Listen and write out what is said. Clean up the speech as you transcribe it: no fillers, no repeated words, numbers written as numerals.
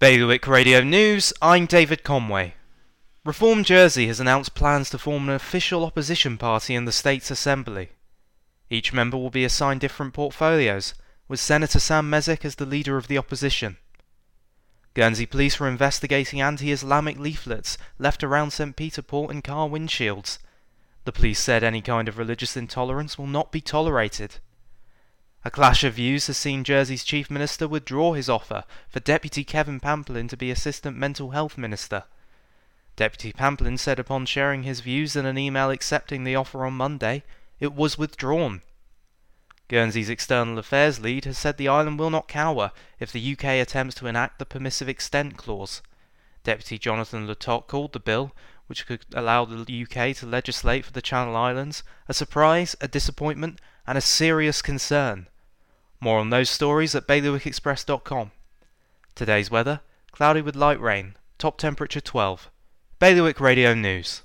Bailiwick Radio News, I'm David Conway. Reform Jersey has announced plans to form an official opposition party in the state's assembly. Each member will be assigned different portfolios, with Senator Sam Mézec as the leader of the opposition. Guernsey police were investigating anti-Islamic leaflets left around St Peter Port and car windshields. The police said any kind of religious intolerance will not be tolerated. A clash of views has seen Jersey's Chief Minister withdraw his offer for Deputy Kevin Pamplin to be Assistant Mental Health Minister. Deputy Pamplin said upon sharing his views in an email accepting the offer on Monday, it was withdrawn. Guernsey's External Affairs lead has said the island will not cower if the UK attempts to enact the Permissive Extent Clause. Deputy Jonathan Le Toc called the bill, which could allow the UK to legislate for the Channel Islands, a surprise, a disappointment, and a serious concern. More on those stories at bailiwickexpress.com. Today's weather, cloudy with light rain, top temperature 12. Bailiwick Radio News.